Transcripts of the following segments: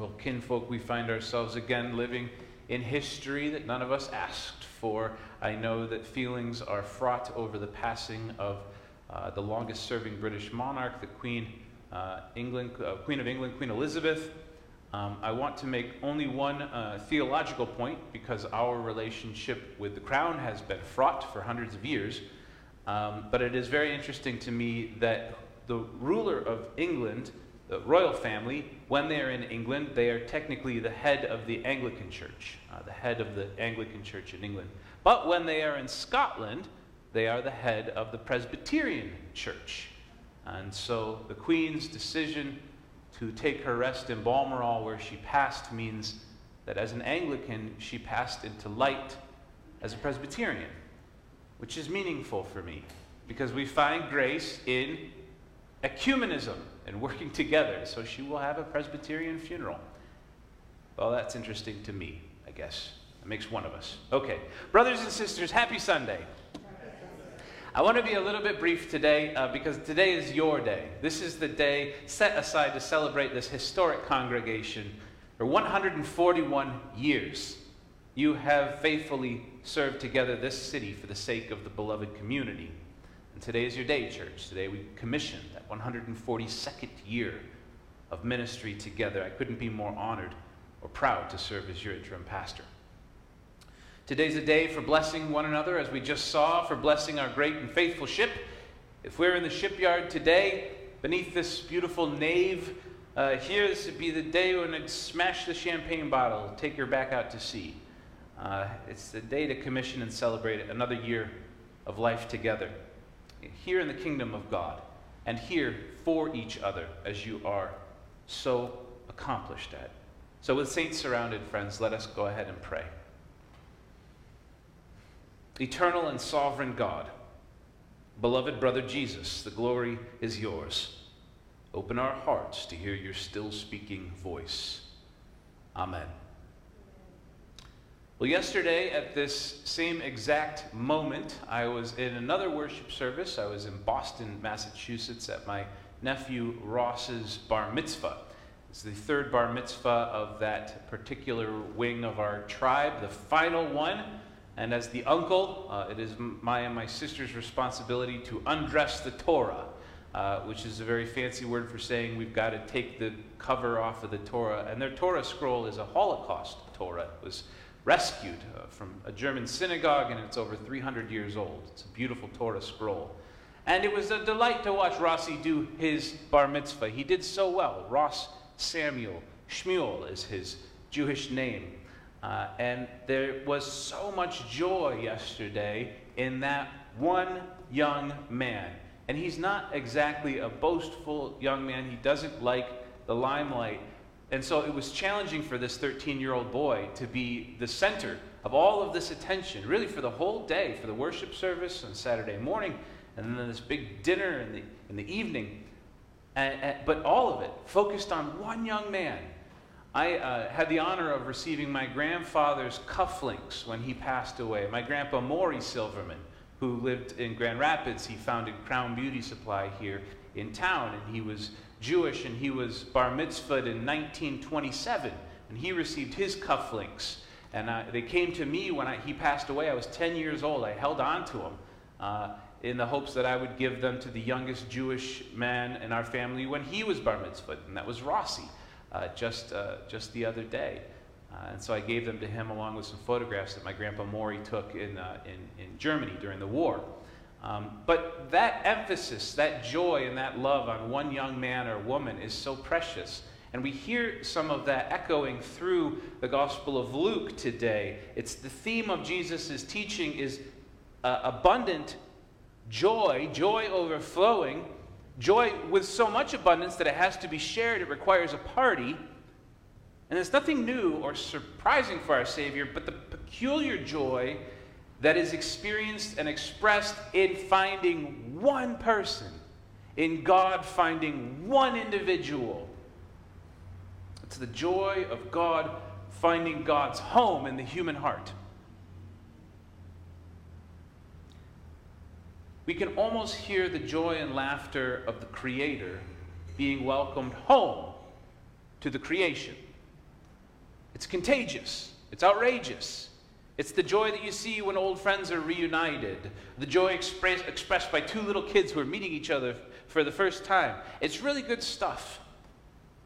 well, kinfolk, we find ourselves again living in history that none of us asked for. I know that feelings are fraught over the passing of the longest-serving British monarch, the Queen of England, Queen Elizabeth. I want to make only one theological point, because our relationship with the crown has been fraught for hundreds of years. But it is very interesting to me that the ruler of England, the royal family, when they are in England, they are technically the head of the Anglican Church, in England. But when they are in Scotland, they are the head of the Presbyterian Church. And so the Queen's decision to take her rest in Balmoral, where she passed, means that as an Anglican, she passed into light as a Presbyterian, which is meaningful for me, because we find grace in ecumenism and working together. So she will have a Presbyterian funeral. Well, that's interesting to me, I guess. That makes one of us. Okay, brothers and sisters, happy Sunday. I want to be a little bit brief today because today is your day. This is the day set aside to celebrate this historic congregation for 141 years. You have faithfully served together this city for the sake of the beloved community. And today is your day, church. Today we commissioned that 142nd year of ministry together. I couldn't be more honored or proud to serve as your interim pastor. Today's a day for blessing one another, as we just saw, for blessing our great and faithful ship. If we're in the shipyard today, beneath this beautiful nave here, this would be the day when I'd smash the champagne bottle, take her back out to sea. It's the day to commission and celebrate another year of life together, here in the kingdom of God, and here for each other, as you are so accomplished at. So with saints surrounded, friends, let us go ahead and pray. Eternal and sovereign God, beloved brother Jesus, the glory is yours. Open our hearts to hear your still speaking voice. Amen. Well, yesterday at this same exact moment, I was in another worship service. I was in Boston, Massachusetts at my nephew Ross's bar mitzvah. It's the third bar mitzvah of that particular wing of our tribe, the final one. And as the uncle, it is my and my sister's responsibility to undress the Torah, which is a very fancy word for saying we've got to take the cover off of the Torah. And their Torah scroll is a Holocaust Torah. It was rescued from a German synagogue, and it's over 300 years old. It's a beautiful Torah scroll. And it was a delight to watch Rossi do his bar mitzvah. He did so well. Ross Samuel, Shmuel is his Jewish name. And there was so much joy yesterday in that one young man. And he's not exactly a boastful young man. He doesn't like the limelight. And so it was challenging for this 13-year-old boy to be the center of all of this attention, really for the whole day, for the worship service on Saturday morning, and then this big dinner in the evening. But all of it focused on one young man. I had the honor of receiving my grandfather's cufflinks when he passed away. My grandpa, Maury Silverman, who lived in Grand Rapids, he founded Crown Beauty Supply here in town, and he was Jewish, and he was bar mitzvahed in 1927, and he received his cufflinks. And they came to me when he passed away. I was 10 years old. I held on to them in the hopes that I would give them to the youngest Jewish man in our family when he was bar mitzvahed, and that was Rossi. Just the other day. And so I gave them to him along with some photographs that my grandpa Maury took in Germany during the war. But that emphasis, that joy and that love on one young man or woman is so precious. And we hear some of that echoing through the Gospel of Luke today. It's the theme of Jesus' teaching is abundant joy, joy overflowing, joy with so much abundance that it has to be shared. It requires a party. And there's nothing new or surprising for our Savior, but the peculiar joy that is experienced and expressed in finding one person, in God finding one individual. It's the joy of God finding God's home in the human heart. We can almost hear the joy and laughter of the Creator being welcomed home to the creation. It's contagious. It's outrageous. It's the joy that you see when old friends are reunited. The joy expressed by two little kids who are meeting each other for the first time. It's really good stuff.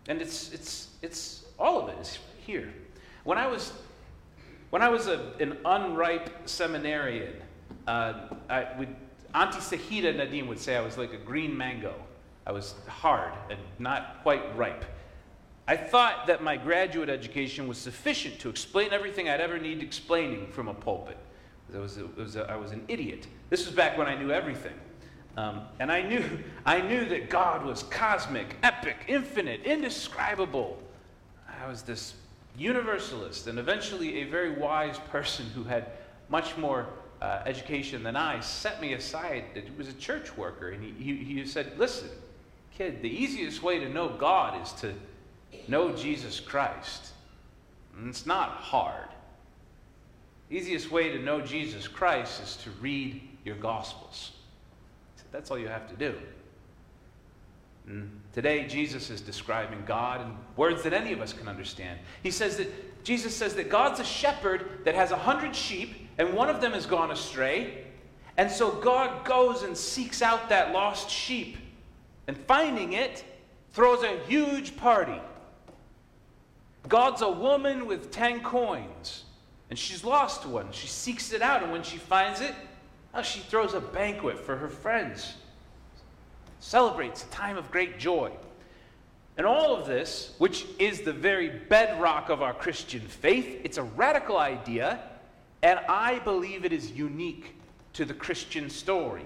And it's all of it is here. When I was an unripe seminarian, Auntie Sahida Nadim would say I was like a green mango. I was hard and not quite ripe. I thought that my graduate education was sufficient to explain everything I'd ever need explaining from a pulpit. I was an idiot. This was back when I knew everything. And I knew that God was cosmic, epic, infinite, indescribable. I was this universalist and eventually a very wise person who had much more education than I set me aside. It was a church worker, and he said, listen, kid, the easiest way to know God is to know Jesus Christ. And it's not hard. The easiest way to know Jesus Christ is to read your Gospels. That's all you have to do. And today, Jesus is describing God in words that any of us can understand. Jesus says that God's a shepherd that has 100 sheep, and one of them has gone astray. And so God goes and seeks out that lost sheep. And finding it, throws a huge party. God's a woman with 10 coins. And she's lost one. She seeks it out, and when she finds it, she throws a banquet for her friends. Celebrates a time of great joy. And all of this, which is the very bedrock of our Christian faith, it's a radical idea, and I believe it is unique to the Christian story.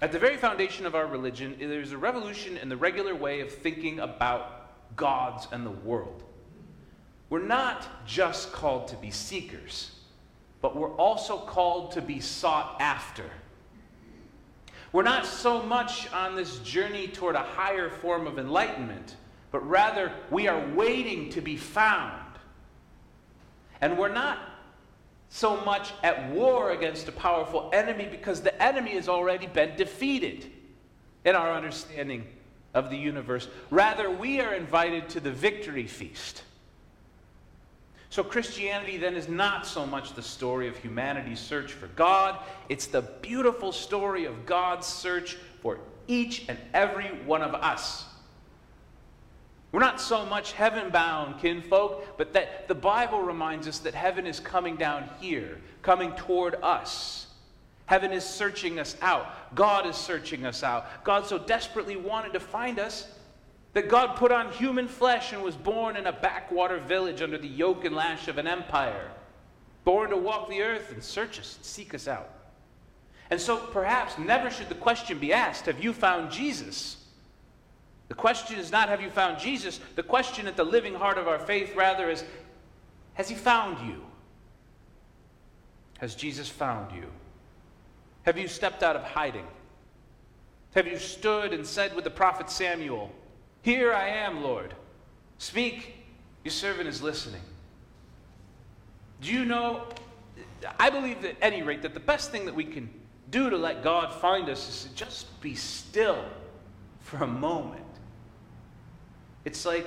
At the very foundation of our religion, there's a revolution in the regular way of thinking about gods and the world. We're not just called to be seekers, but we're also called to be sought after. We're not so much on this journey toward a higher form of enlightenment, but rather we are waiting to be found. And we're not so much at war against a powerful enemy because the enemy has already been defeated in our understanding of the universe. Rather, we are invited to the victory feast. So Christianity then is not so much the story of humanity's search for God. It's the beautiful story of God's search for each and every one of us. We're not so much heaven-bound kinfolk, but that the Bible reminds us that heaven is coming down here, coming toward us. Heaven is searching us out. God is searching us out. God so desperately wanted to find us that God put on human flesh and was born in a backwater village under the yoke and lash of an empire, born to walk the earth and search us and seek us out. And so perhaps never should the question be asked, have you found Jesus? The question is not, have you found Jesus? The question at the living heart of our faith, rather, is, has he found you? Has Jesus found you? Have you stepped out of hiding? Have you stood and said with the prophet Samuel, here I am, Lord. Speak, your servant is listening. Do you know, I believe at any rate that the best thing that we can do to let God find us is to just be still for a moment. It's like,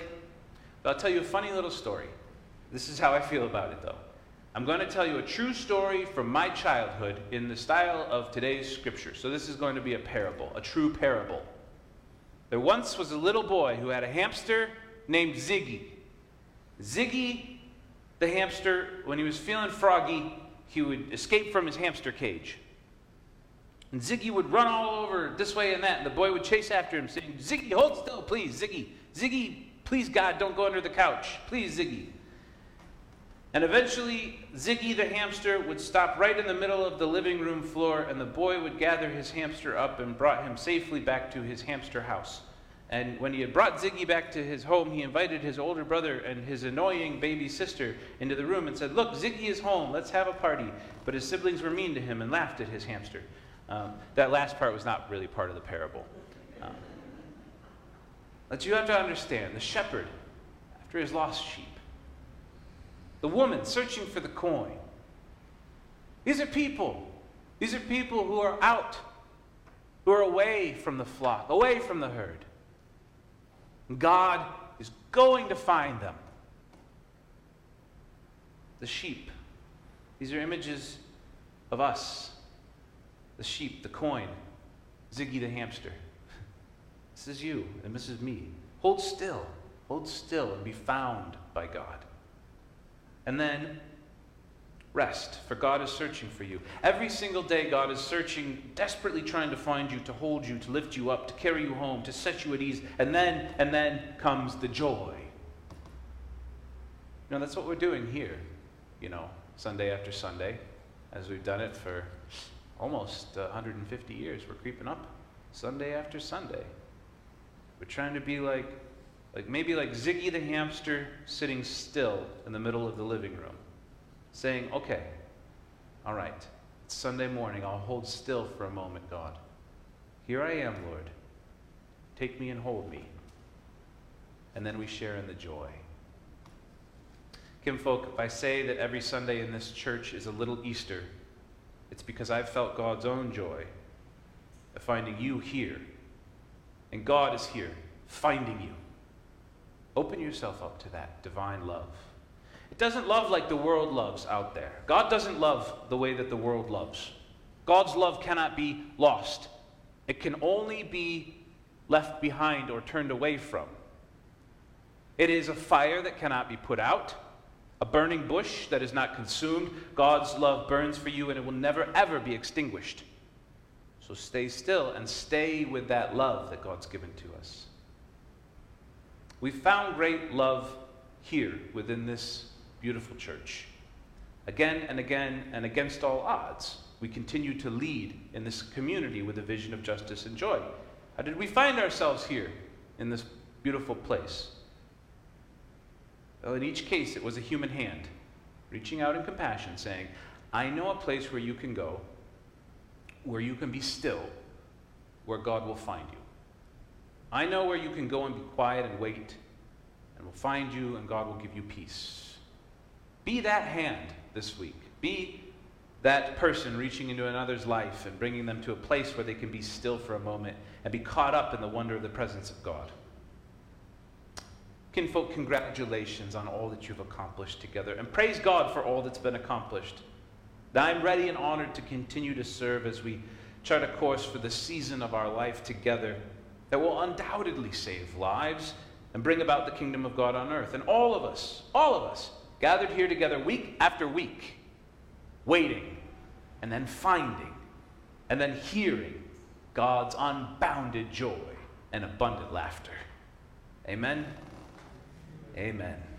I'll tell you a funny little story. This is how I feel about it, though. I'm going to tell you a true story from my childhood in the style of today's scripture. So this is going to be a parable, a true parable. There once was a little boy who had a hamster named Ziggy. Ziggy, the hamster, when he was feeling froggy, he would escape from his hamster cage. And Ziggy would run all over this way and that, and the boy would chase after him, saying, Ziggy, hold still, please, Ziggy. Ziggy, please, God, don't go under the couch. Please, Ziggy. And eventually, Ziggy the hamster would stop right in the middle of the living room floor, and the boy would gather his hamster up and brought him safely back to his hamster house. And when he had brought Ziggy back to his home, he invited his older brother and his annoying baby sister into the room and said, look, Ziggy is home. Let's have a party. But his siblings were mean to him and laughed at his hamster. That last part was not really part of the parable. But you have to understand, the shepherd, after his lost sheep, the woman searching for the coin, these are people. These are people who are out, who are away from the flock, away from the herd. And God is going to find them. the sheep. These are images of us, the sheep, the coin, Ziggy the hamster. This is you, and this is me. Hold still, and be found by God. And then rest, for God is searching for you. Every single day, God is searching, desperately trying to find you, to hold you, to lift you up, to carry you home, to set you at ease. And then comes the joy. You know, that's what we're doing here, you know, Sunday after Sunday, as we've done it for almost 150 years. We're creeping up Sunday after Sunday. We're trying to be like Ziggy the hamster sitting still in the middle of the living room, saying, okay, all right, it's Sunday morning, I'll hold still for a moment, God. Here I am, Lord. Take me and hold me. And then we share in the joy. Kinfolk, if I say that every Sunday in this church is a little Easter, it's because I've felt God's own joy of finding you here. And God is here, finding you. Open yourself up to that divine love. It doesn't love like the world loves out there. God doesn't love the way that the world loves. God's love cannot be lost. It can only be left behind or turned away from. It is a fire that cannot be put out, a burning bush that is not consumed. God's love burns for you, and it will never, ever be extinguished. So stay still and stay with that love that God's given to us. We found great love here within this beautiful church. Again and again, and against all odds, we continue to lead in this community with a vision of justice and joy. How did we find ourselves here in this beautiful place? Well, in each case, it was a human hand reaching out in compassion, saying, I know a place where you can go, where you can be still, where God will find you. I know where you can go and be quiet and wait, and we'll find you, and God will give you peace. Be that hand this week. Be that person reaching into another's life and bringing them to a place where they can be still for a moment and be caught up in the wonder of the presence of God. Kinfolk, congratulations on all that you've accomplished together, and praise God for all that's been accomplished. I'm ready and honored to continue to serve as we chart a course for the season of our life together that will undoubtedly save lives and bring about the kingdom of God on earth. And all of us, gathered here together week after week, waiting, and then finding, and then hearing God's unbounded joy and abundant laughter. Amen. Amen.